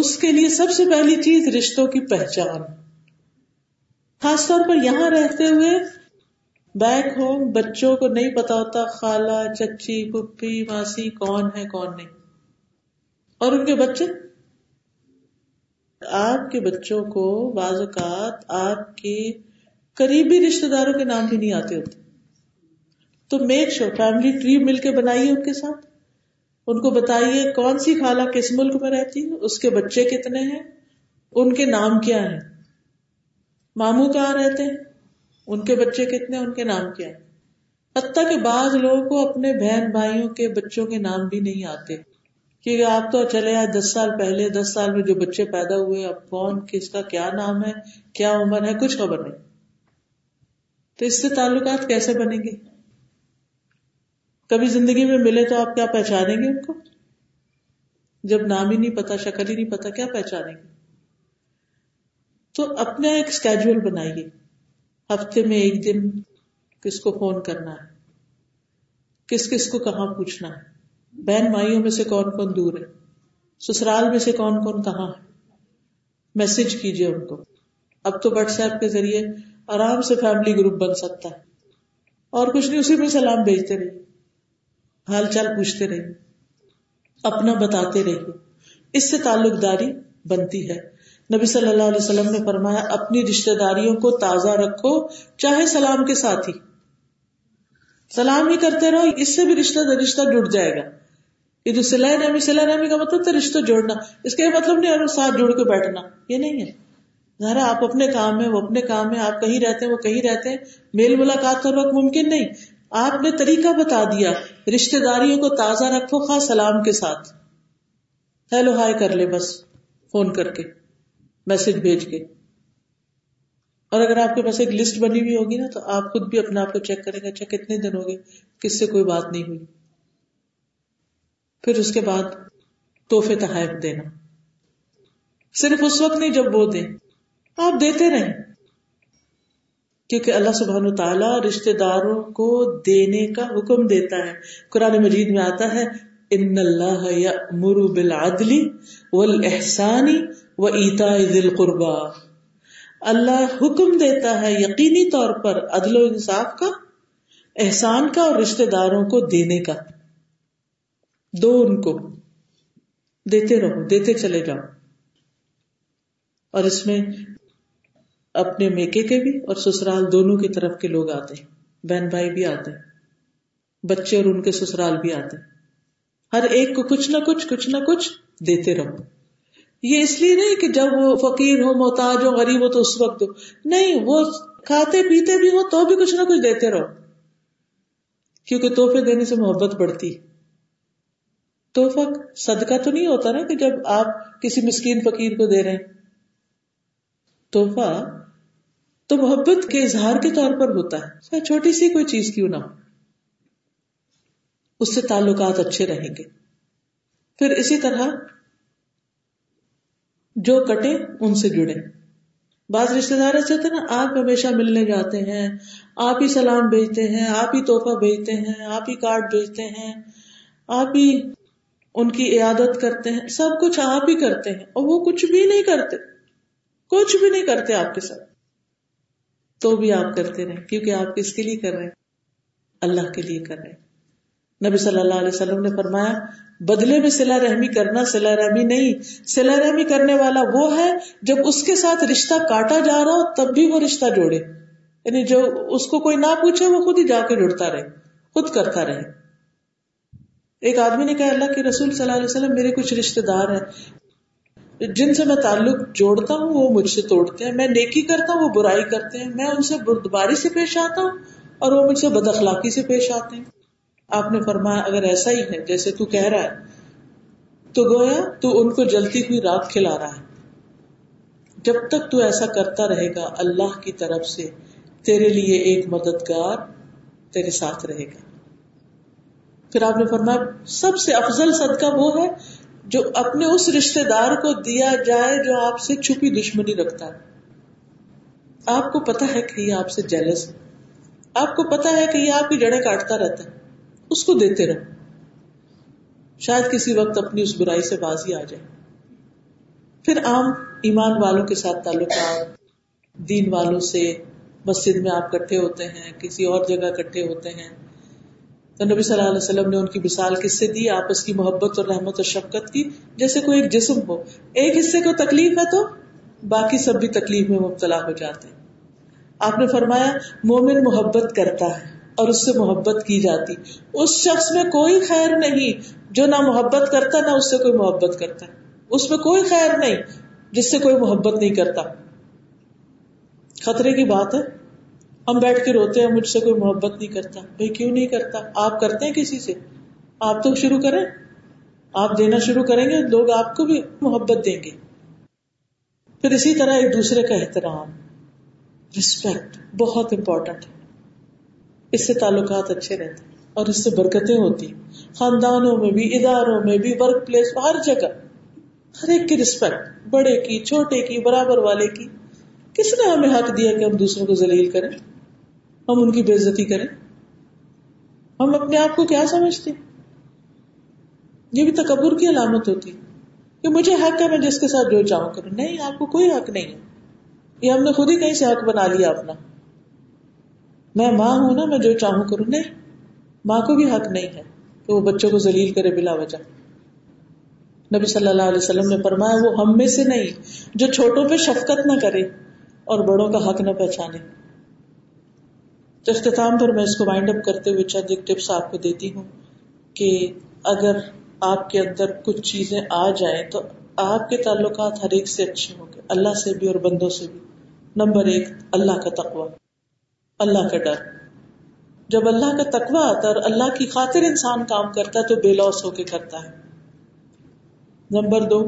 اس کے لیے سب سے پہلی چیز رشتوں کی پہچان. خاص طور پر یہاں رہتے ہوئے بیک ہوم بچوں کو نہیں پتا ہوتا خالہ, چچی, پھپھی, ماسی کون ہے کون نہیں. اور ان کے بچے, آپ کے بچوں کو بعض اوقات آپ کے قریبی رشتے داروں کے نام بھی نہیں آتے ہوتے. تو میک شور فیملی ٹری مل کے بنائیے ان کے ساتھ, ان کو بتائیے کون سی خالہ کس ملک میں رہتی ہے, اس کے بچے کتنے ہیں, ان کے نام کیا ہیں, ماموں کہاں رہتے ہیں, ان کے بچے کتنے, ان کے نام کیا ہیں. حتیٰ کہ بعض لوگوں کو اپنے بہن بھائیوں کے بچوں کے نام بھی نہیں آتے, کیونکہ آپ تو چلے آئے دس سال پہلے, دس سال میں جو بچے پیدا ہوئے, اب کون کس کا کیا نام ہے, کیا عمر ہے, کچھ خبر نہیں. تو اس سے تعلقات کیسے بنیں گے؟ کبھی زندگی میں ملے تو آپ کیا پہچانیں گے ان کو؟ جب نام ہی نہیں پتا, شکل ہی نہیں پتا, کیا پہچانیں گے؟ تو اپنا ایک اسکیجول بنائیے, ہفتے میں ایک دن کس کو فون کرنا ہے, کس کس کو کہاں پوچھنا ہے, بہن بھائیوں میں سے کون کون دور ہے, سسرال میں سے کون کون کہاں ہے, میسج کیجیے ان کو. اب تو واٹس ایپ کے ذریعے آرام سے فیملی گروپ بن سکتا ہے, اور کچھ نہیں, اسی میں سلام بھیجتے رہیے, حال چال پوچھتے رہیے, اپنا بتاتے رہیے. اس سے تعلق داری بنتی ہے. نبی صلی اللہ علیہ وسلم نے فرمایا, اپنی رشتہ داریوں کو تازہ رکھو, چاہے سلام کے ساتھ ہی, سلام ہی کرتے رہو, اس سے بھی رشتہ رشتہ جڑ جائے گا. یہ جو صلہ رحمی, صلہ رحمی کا مطلب تو رشتہ جوڑنا, اس کا یہ مطلب نہیں اور ساتھ جڑ کے بیٹھنا, یہ نہیں ہے. ظاہر آپ اپنے کام میں, وہ اپنے کام میں, آپ کہیں رہتے ہیں, وہ کہیں رہتے ہیں, میل ملاقات تو وقت ممکن نہیں. آپ نے طریقہ بتا دیا, رشتہ داریوں کو تازہ رکھو, خاص سلام کے ساتھ, ہیلو ہائی کر لے, بس فون کر کے, میسج بھیج کے. اور اگر آپ کے پاس ایک لسٹ بنی ہوئی ہوگی نا, تو آپ خود بھی اپنے آپ کو چیک کریں گے, اچھا کتنے دن ہو گئے کس سے کوئی بات نہیں ہوئی. پھر اس کے بعد تحفے تحائف دینا, صرف اس وقت نہیں جب وہ دیں, آپ دیتے رہیں, کیونکہ اللہ سبحانہ تعالیٰ رشتہ داروں کو دینے کا حکم دیتا ہے. قرآن مجید میں آتا ہے, ان اللہ یأمر بالعدل والاحسان وایتاء ذی القربی, اللہ حکم دیتا ہے یقینی طور پر عدل و انصاف کا, احسان کا, اور رشتہ داروں کو دینے کا. دو ان کو, دیتے رہو, دیتے چلے جاؤ. اور اس میں اپنے میکے کے بھی اور سسرال دونوں کی طرف کے لوگ آتے ہیں, بہن بھائی بھی آتے ہیں, بچے اور ان کے سسرال بھی آتے ہیں. ہر ایک کو کچھ نہ کچھ کچھ نہ کچھ دیتے رہو. یہ اس لیے نہیں کہ جب وہ فقیر ہو, محتاج ہو, غریب ہو تو اس وقت ہو, نہیں, وہ کھاتے پیتے بھی ہو تو بھی کچھ نہ کچھ دیتے رہو, کیونکہ تحفے دینے سے محبت بڑھتی. تحفہ صدقہ تو نہیں ہوتا نا کہ جب آپ کسی مسکین فقیر کو دے رہے ہیں. تحفہ تو محبت کے اظہار کے طور پر ہوتا ہے, چھوٹی سی کوئی چیز کیوں نہ ہو, اس سے تعلقات اچھے رہیں گے. پھر اسی طرح جو کٹے ان سے جڑے. بعض رشتہ دار ایسے ہوتے ہیں نا, آپ ہمیشہ ملنے جاتے ہیں, آپ ہی سلام بھیجتے ہیں, آپ ہی تحفہ بھیجتے ہیں, آپ ہی کارڈ بھیجتے ہیں, آپ ہی ان کی عیادت کرتے ہیں, سب کچھ آپ ہی کرتے ہیں, اور وہ کچھ بھی نہیں کرتے, کچھ بھی نہیں کرتے آپ کے ساتھ, تو بھی آپ کرتے رہیں, کیونکہ آپ کس کے لیے کر رہے ہیں؟ اللہ کے لیے کر رہے ہیں. نبی صلی اللہ علیہ وسلم نے فرمایا, بدلے میں صلہ رحمی کرنا صلہ رحمی نہیں, صلہ رحمی کرنے والا وہ ہے جب اس کے ساتھ رشتہ کاٹا جا رہا ہو تب بھی وہ رشتہ جوڑے, یعنی جو اس کو کوئی نہ پوچھے وہ خود ہی جا کے جڑتا رہے, خود کرتا رہے. ایک آدمی نے کہا, اللہ کے رسول صلی اللہ علیہ وسلم, میرے کچھ رشتہ دار ہیں جن سے میں تعلق جوڑتا ہوں وہ مجھ سے توڑتے ہیں, میں نیکی کرتا ہوں وہ برائی کرتے ہیں, میں ان سے بردباری سے پیش آتا ہوں اور وہ مجھ سے بد اخلاقی سے پیش آتے ہیں. آپ نے فرمایا, اگر ایسا ہی ہے جیسے تو کہہ رہا ہے, تو گویا تو ان کو جلتی ہوئی رات کھلا رہا ہے. جب تک تو ایسا کرتا رہے گا, اللہ کی طرف سے تیرے لیے ایک مددگار تیرے ساتھ رہے گا. پھر آپ نے فرمایا, سب سے افضل صدقہ وہ ہے جو اپنے اس رشتہ دار کو دیا جائے جو آپ سے چھپی دشمنی رکھتا ہے. آپ کو پتا ہے کہ یہ آپ سے جیلس ہے, آپ کو پتا ہے کہ یہ آپ کی جڑیں کاٹتا رہتا ہے, اس کو دیتے رہو, شاید کسی وقت اپنی اس برائی سے بازی آ جائے. پھر عام ایمان والوں کے ساتھ تعلقات, دین والوں سے, مسجد میں آپ کٹھے ہوتے ہیں, کسی اور جگہ کٹھے ہوتے ہیں, تو نبی صلی اللہ علیہ وسلم نے ان کی مثال کس سے دی؟ آپس کی محبت اور رحمت اور شفقت کی, جیسے کوئی ایک جسم ہو, ایک حصے کو تکلیف ہے تو باقی سب بھی تکلیف میں مبتلا ہو جاتے ہیں. آپ نے فرمایا, مومن محبت کرتا ہے, اور اس سے محبت کی جاتی. اس شخص میں کوئی خیر نہیں جو نہ محبت کرتا نہ اس سے کوئی محبت کرتا. اس میں کوئی خیر نہیں جس سے کوئی محبت نہیں کرتا. خطرے کی بات ہے. ہم بیٹھ کے روتے ہیں مجھ سے کوئی محبت نہیں کرتا. بھائی کیوں نہیں کرتا؟ آپ کرتے ہیں کسی سے. آپ تو شروع کریں، آپ دینا شروع کریں گے، لوگ آپ کو بھی محبت دیں گے. پھر اسی طرح ایک دوسرے کا احترام، رسپیکٹ بہت امپورٹنٹ ہے. اس سے تعلقات اچھے رہتے ہیں اور اس سے برکتیں ہوتی ہیں. خاندانوں میں بھی، اداروں میں بھی، ورک پلیس، ہر جگہ ہر ایک کی رسپیکٹ، بڑے کی، چھوٹے کی، برابر والے کی. کس نے ہمیں حق دیا کہ ہم دوسروں کو ذلیل کریں، ہم ان کی بے عزتی کریں؟ ہم اپنے آپ کو کیا سمجھتے ہیں؟ یہ بھی تکبر کی علامت ہوتی ہے کہ مجھے حق ہے میں جس کے ساتھ جو چاہوں کروں. نہیں، آپ کو کوئی حق نہیں ہے. یہ ہم نے خود ہی کہیں سے حق بنا لیا اپنا. میں ماں ہوں نا، میں جو چاہوں کروں. نہیں، ماں کو بھی حق نہیں ہے کہ وہ بچوں کو ذلیل کرے بلا وجہ. نبی صلی اللہ علیہ وسلم نے فرمایا وہ ہم میں سے نہیں جو چھوٹوں پہ شفقت نہ کرے اور بڑوں کا حق نہ پہچانے. تو اختتام پر میں اس کو وائنڈ اپ کرتے ہوئے چند ایک ٹپس آپ کو دیتی ہوں کہ اگر آپ کے اندر کچھ چیزیں آ جائیں تو آپ کے تعلقات ہر ایک سے اچھے ہوں گے، اللہ سے بھی اور بندوں سے بھی. نمبر ایک، اللہ کا تقویٰ، اللہ کا ڈر. جب اللہ کا تقویٰ آتا ہے اور اللہ کی خاطر انسان کام کرتا ہے تو بے لوث ہو کے کرتا ہے. نمبر دو،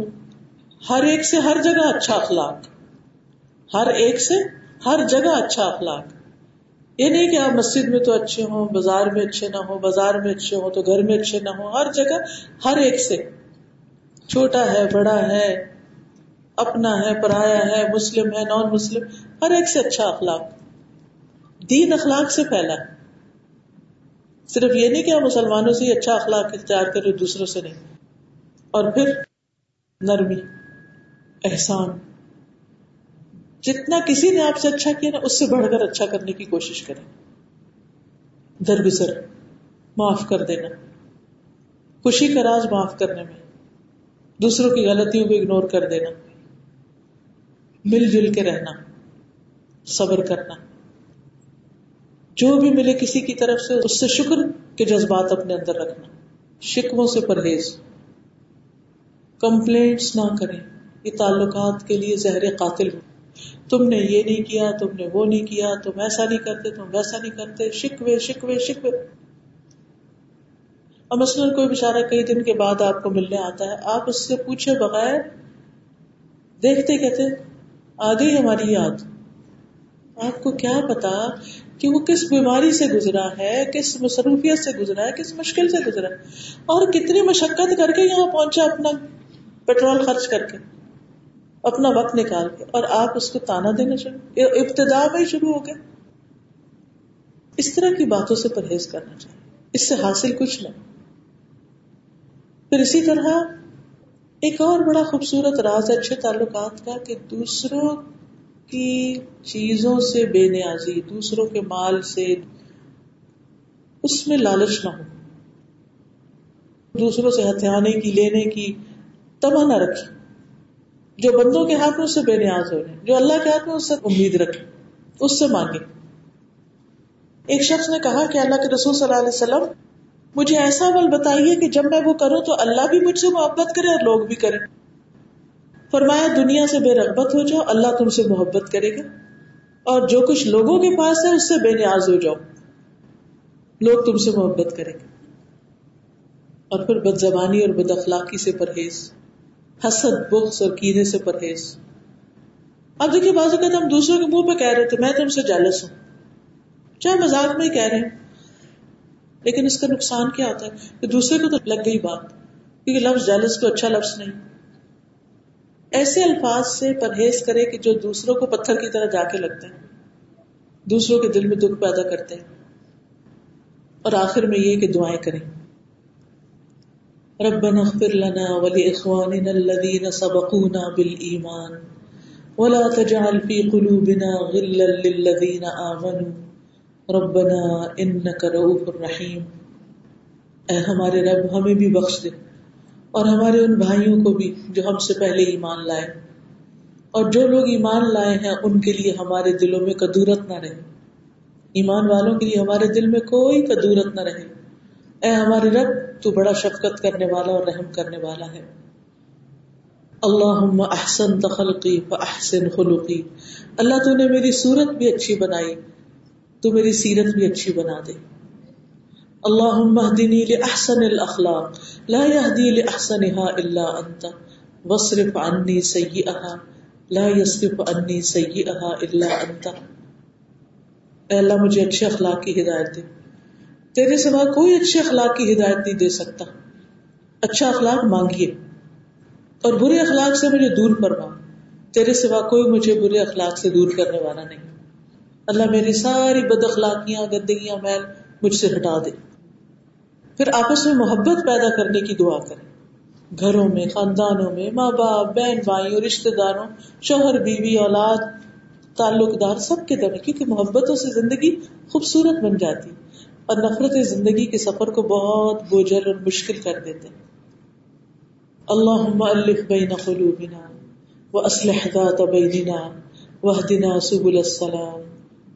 ہر ایک سے ہر جگہ اچھا اخلاق. ہر ایک سے ہر جگہ اچھا اخلاق. یہ نہیں کہ آپ مسجد میں تو اچھے ہوں، بازار میں اچھے نہ ہوں، بازار میں اچھے ہوں تو گھر میں اچھے نہ ہوں. ہر جگہ ہر ایک سے، چھوٹا ہے، بڑا ہے، اپنا ہے، پرایا ہے، مسلم ہے، نان مسلم، ہر ایک سے اچھا اخلاق. دین اخلاق سے پھیلا. صرف یہ نہیں کہ آپ مسلمانوں سے ہی اچھا اخلاق اختیار کریں، دوسروں سے نہیں. اور پھر نرمی، احسان. جتنا کسی نے آپ سے اچھا کیا نا، اس سے بڑھ کر اچھا کرنے کی کوشش کریں. درگزر، معاف کر دینا، خوشی کا راز معاف کرنے میں، دوسروں کی غلطیوں کو اگنور کر دینا، مل جل کے رہنا، صبر کرنا. جو بھی ملے کسی کی طرف سے اس سے شکر کے جذبات اپنے اندر رکھنا. شکووں سے پرہیز، کمپلینٹس نہ کریں. یہ تعلقات کے لیے زہر قاتل ہو. تم نے یہ نہیں کیا، تم نے وہ نہیں کیا، تم ایسا نہیں کرتے، تم ویسا نہیں کرتے. شکوے شکوے شکوے. اور مثلاً کوئی بیچارہ کئی دن کے بعد آپ کو ملنے آتا ہے، آپ اس سے پوچھے بغیر دیکھتے کہتے آ گئی ہماری یاد. آپ کو کیا پتا کہ وہ کس بیماری سے گزرا ہے، کس مصروفیت سے گزرا ہے، کس مشکل سے گزرا ہے، اور کتنی مشقت کر کے یہاں پہنچا، اپنا پیٹرول خرچ کر کے، اپنا وقت نکال کے. اور آپ اس کو تانا دینا شروع، ابتدا میں شروع ہو گئے. اس طرح کی باتوں سے پرہیز کرنا چاہیے، اس سے حاصل کچھ نہیں. پھر اسی طرح ایک اور بڑا خوبصورت راز ہے اچھے تعلقات کا، کہ دوسروں کی چیزوں سے بے نیازی، دوسروں کے مال سے، اس میں لالچ نہ ہو، دوسروں سے ہتھیانے کی، لینے کی تمنا نہ رکھے. جو بندوں کے ہاتھ میں اس سے بے نیاز ہو رہے ہیں، جو اللہ کے ہاتھ میں اس سے امید رکھے، اس سے مانگے. ایک شخص نے کہا کہ اللہ کے رسول صلی اللہ علیہ وسلم مجھے ایسا عمل بتائیے کہ جب میں وہ کروں تو اللہ بھی مجھ سے محبت کرے اور لوگ بھی کریں. فرمایا دنیا سے بے رغبت ہو جاؤ، اللہ تم سے محبت کرے گا، اور جو کچھ لوگوں کے پاس ہے اس سے بے نیاز ہو جاؤ، لوگ تم سے محبت کریں گے. اور پھر بد زبانی اور بد اخلاقی سے پرہیز، حسد، بغض اور کینے سے پرہیز. اب دیکھیے بعض اوقات ہم دوسروں کے منہ پہ کہہ رہے تھے میں تم سے جالس ہوں، چاہے مذاق میں ہی کہہ رہے ہیں، لیکن اس کا نقصان کیا ہوتا ہے کہ دوسرے کو تو لگ گئی بات، کیونکہ لفظ جالس کو اچھا لفظ نہیں. ایسے الفاظ سے پرہیز کرے کہ جو دوسروں کو پتھر کی طرح جا کے لگتے ہیں، دوسروں کے دل میں دکھ پیدا کرتے ہیں. اور آخر میں یہ کہ دعائیں کریں، ربنا اغفر لنا ولاخواننا الذين سبقونا بالإيمان ولا تجعل في قلوبنا غلا للذين آمنوا ربنا إنك رؤوف رحيم. اے ہمارے رب، ہمیں بھی بخش دے اور ہمارے ان بھائیوں کو بھی جو ہم سے پہلے ایمان لائے، اور جو لوگ ایمان لائے ہیں ان کے لیے ہمارے دلوں میں کدورت نہ رہے، ایمان والوں کے لیے ہمارے دل میں کوئی کدورت نہ رہے. اے ہمارے رب، تو بڑا شفقت کرنے والا اور رحم کرنے والا ہے. اللہم احسنت خلقی فاحسن خلقی، اللہ تو نے میری صورت بھی اچھی بنائی تو میری سیرت بھی اچھی بنا دے. اللہم اہدنی لأحسن الاخلاق لا یہدی لأحسنها الا انت واصرف عنی سیئها لا یصرف عنی سیئها الا انت. اے اللہ، مجھے اچھے اخلاق کی ہدایت دے، تیرے سوا کوئی اچھے اخلاق کی ہدایت نہیں دے سکتا. اچھا اخلاق مانگیے اور برے اخلاق سے مجھے دور فرما، تیرے سوا کوئی مجھے برے اخلاق سے دور کرنے والا نہیں. اللہ میری ساری بد اخلاقیاں، گندگیاں، میل مجھ سے ہٹا دے. پھر آپس میں محبت پیدا کرنے کی دعا کریں، گھروں میں، خاندانوں میں، ماں باپ، بہن بھائیوں، رشتے داروں، شوہر بیوی، اولاد، تعلق دار، سب کے درمیان، کیونکہ محبتوں سے زندگی خوبصورت بن جاتی اور نفرتیں زندگی کے سفر کو بہت بوجھل اور مشکل کر دیتے. اللہم الف بین قلوبنا واصلح ذات بیننا واہدنا سبل السلام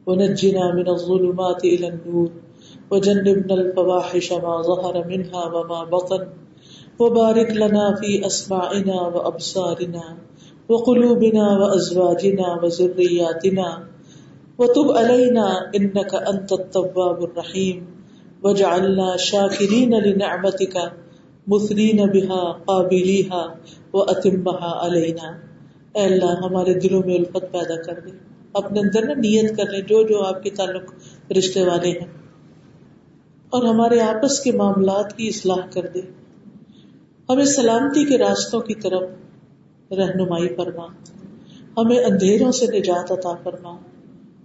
ونجنا من الظلمات الى النور وجنبنا الفواحش ما ظہر منها وما بطن وبارک لنا فی اسماعنا وابصارنا وقلوبنا وازواجنا وذریاتنا وتب علینا انک انت التواب الرحیم واجعلنا شاکرین لنعمتک مثنین بہا قابلیہا واتمہا علینا. اے اللہ، ہمارے دلوں میں الفت پیدا کر دے، اپنے اندر نہ نیت کر لیں جو جو آپ کے تعلق رشتے والے ہیں، اور ہمارے آپس کے معاملات کی اصلاح کر دے. ہمیں سلامتی کے راستوں کی طرف رہنمائی فرما، ہمیں اندھیروں سے نجات عطا فرما،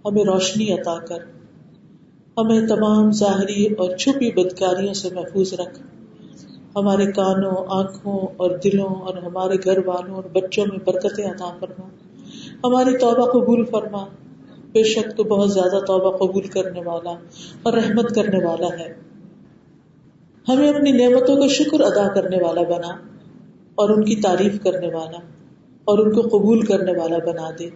ہمیں روشنی عطا کر، ہمیں تمام ظاہری اور چھپی بدکاریوں سے محفوظ رکھ. ہمارے کانوں، آنکھوں اور دلوں اور ہمارے گھر والوں اور بچوں میں برکتیں عطا فرما. ہماری توبہ قبول فرما، بے شک تو بہت زیادہ توبہ قبول کرنے والا اور رحمت کرنے والا ہے. ہمیں اپنی نعمتوں کا شکر ادا کرنے والا بنا اور ان کی تعریف کرنے والا اور ان کو قبول کرنے والا بنا دے،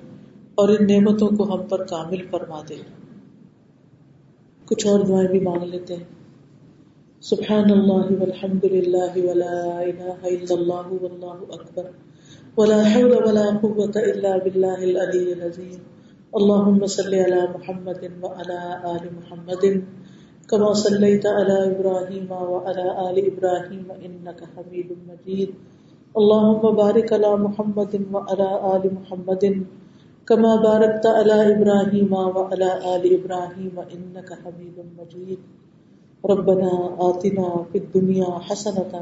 اور ان نعمتوں کو ہم پر کامل فرما دے. کچھ اور دعائیں بھی مانگ لیتے ہیں. سبحان اللہ والحمد للہ ولا الہ الا اللہ واللہ اکبر ولا حول ولا قوة الا باللہ العلی العظیم. اللہم صل علی محمد وعلی آل محمد کما صلیت علی ابراہیم وعلی آل ابراہیم انک حمید مجید. اللہم بارک علی محمد وعلی آل محمد کما بارکت علی ابراہیم وعلی آل ابراہیم انک حمید مجید. ربنا آتنا فی الدنیا حسنۃ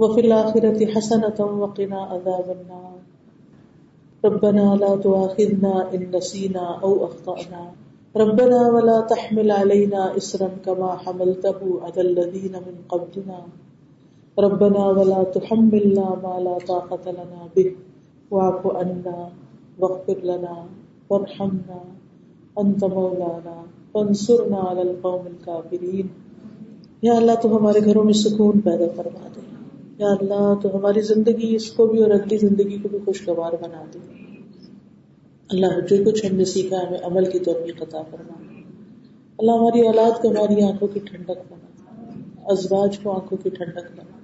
وفی الآخرۃ حسنۃ وقنا عذاب النار. ربنا لا تؤاخذنا ان نسینا او اخطأنا. ربنا ولا تحمل علینا اصرا کما حملته علی الذین من قبلنا. ربنا ولا تحملنا ما لا طاقۃ لنا به واعف عنا واغفر لنا وارحمنا انت مولانا فانصرنا علی القوم الکافرین. یا اللہ، تو ہمارے گھروں میں سکون پیدا فرما دے. یا اللہ، تو ہماری زندگی، اس کو بھی اور اگلی زندگی کو بھی خوشگوار بنا دے. اللہ، جو کچھ ہم نے سیکھا ہمیں عمل کی توفیق عطا فرما. اللہ، ہماری اولاد کو ہماری آنکھوں کی ٹھنڈک بنا، ازواج کو آنکھوں کی ٹھنڈک بنا.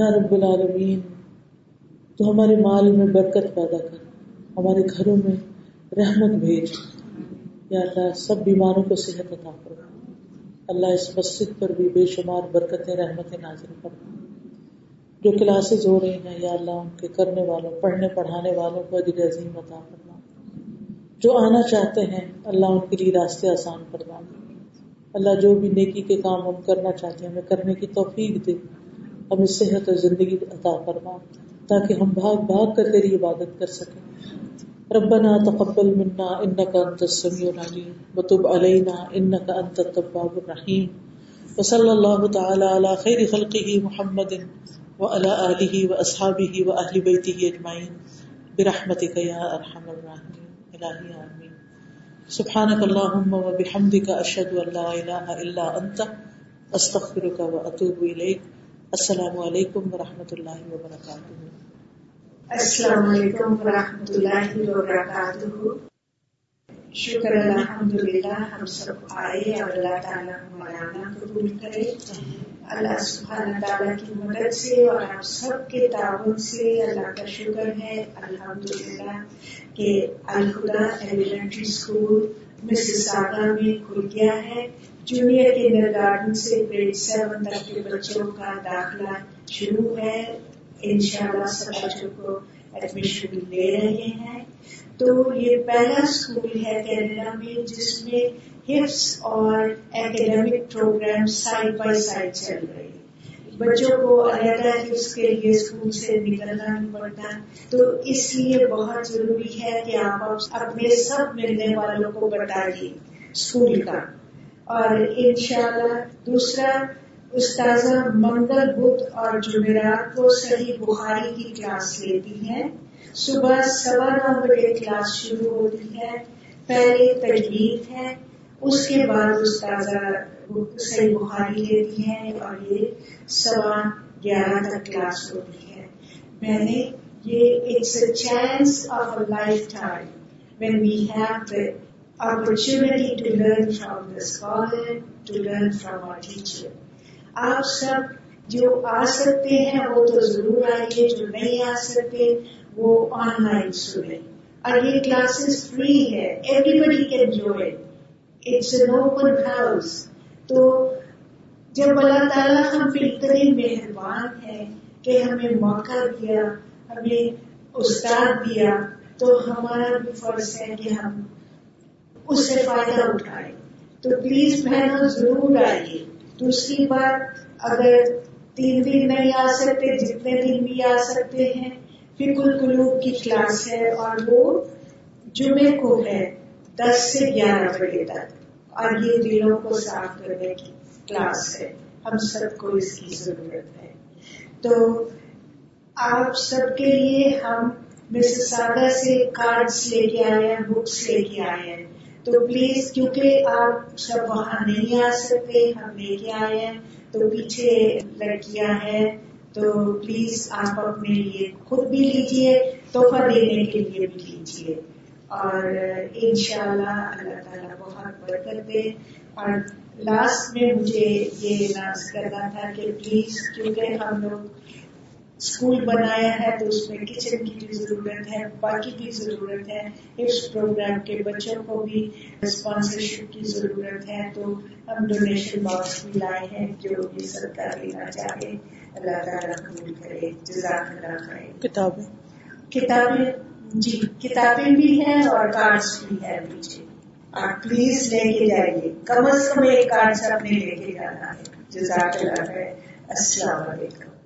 یا رب العالمین، تو ہمارے مال میں برکت پیدا کر، ہمارے گھروں میں رحمت بھیج. یا اللہ، سب بیماروں کو صحت عطا فرما. اللہ، اس مسجد پر بھی بے شمار برکتیں، رحمتیں نازل فرما. جو کلاسز ہو رہی ہیں، یا اللہ، ان کے کرنے والوں، پڑھنے پڑھانے والوں کو اجر عظیم عطا فرما. جو آنا چاہتے ہیں، اللہ، ان کے لیے راستے آسان فرما. اللہ، جو بھی نیکی کے کام ہم کرنا چاہتے ہیں ہمیں کرنے کی توفیق دے. ہمیں صحت اور زندگی عطا فرما تاکہ ہم بھاگ بھاگ کر تیری عبادت کر سکیں. ربنا تقبل منا انك انت السميع العليم وتب علينا انك انت التواب الرحيم. وصلى الله تعالى على خير خلقه محمد وعلى اله واصحابه واهل بيته اجمعين برحمتك يا ارحم الراحمين. الهي امين. سبحانك اللهم وبحمدك اشهد ان لا اله الا انت استغفرك واتوب اليك. السلام عليكم ورحمة الله وبركاته. السلام علیکم ورحمۃ اللہ وبرکاتہ. شکر الحمدللہ ہم سب آئے اور اللہ تعالیٰ ہمارا قبول کرے. اللہ سبحانہ تعالیٰ کی مدد سے اور ہم سب کے تعاون سے اللہ کا شکر ہے الحمدللہ کہ الہدا ایلیمنٹری اسکول مسیساگا میں کھل گیا ہے. جونیئر کنڈر گارڈن سے گریڈ سیون تک کے بچوں کا داخلہ شروع ہے. انشاءاللہ سب بچوں کو ایڈمیشن لے رہے ہیں. تو یہ پہلا اسکول ہے کینیڈا میں جس میں حفظ اور academic programme side by side چل رہے ہیں. بچوں کو علیحدہ حفظ کے لیے اسکول سے نکلنا نہیں پڑتا. تو اس لیے بہت ضروری ہے کہ آپ اپنے سب ملنے والوں کو بتائیے اسکول کا. اور انشاءاللہ دوسرا استاذہ منگل بدھ اور جمعرات کو صحیح بخاری کی کلاس لیتی ہیں. صبح سوا نو بجے کلاس شروع ہوتی ہے. پہلے تجوید ہے, اس کے بعد استاذہ صحیح بخاری لیتی ہیں اور یہ سوا گیارہ تک کلاس ہوتی ہے. میں نے یہ it's a chance of a lifetime when we have the opportunity to learn from the scholar, to learn from our teacher. آپ سب جو آ سکتے ہیں وہ تو ضرور آئیے, جو نہیں آ سکتے وہ آن لائن سنیں. اور یہ کلاسز فری ہے, everybody can join, it's an open house. تو جب اللہ تعالیٰ ہم پہ اتنے مہربان ہے کہ ہمیں موقع دیا, ہمیں استاد دیا, تو ہمارا بھی فرض ہے کہ ہم اس سے فائدہ اٹھائیں. تو پلیز بہنوں ضرور آئیے. دوسری بات, اگر تین دن نہیں آ سکتے جتنے دن بھی آ سکتے ہیں, فقہ القلوب کی کلاس ہے اور وہ جمعے کو ہے دس سے گیارہ بجے تک, اور یہ دلوں کو صاف کرنے کی کلاس ہے. ہم سب کو اس کی ضرورت ہے. تو آپ سب کے لیے ہم مسیساگا سے کارڈز لے کے آئے ہیں, بکس لے کے آئے ہیں. تو پلیز, کیونکہ آپ سب وہاں نہیں آ سکتے, ہم لے کے آئے ہیں. تو پیچھے لڑکیاں ہیں, تو پلیز آپ اپنے لیے خود بھی لیجیے, تحفہ دینے کے لیے بھی لیجیے. اور انشاءاللہ اللہ تعالیٰ بہت برکت دے. اور لاسٹ میں مجھے یہ اعلان کرنا تھا کہ پلیز, کیونکہ ہم لوگ اسکول بنایا ہے تو اس میں کچن کی بھی ضرورت ہے, باقی کی ضرورت ہے, اس پروگرام کے بچوں کو بھی اسپانسرشپ کی ضرورت ہے. تو ہم ڈونیشن باکس بھی لائے ہیں, جو بھی سرکار لینا چاہے اللہ تعالیٰ قبول کرے. جزاک اللہ خیر. کتابیں کتابیں جی کتابیں بھی ہیں اور کارڈس بھی ہیں پیچھے. آپ پلیز لے کے جائیے, کم از کم ایک کارڈ اپنے لے کے جانا ہے. جزاک اللہ خیر. السلام علیکم.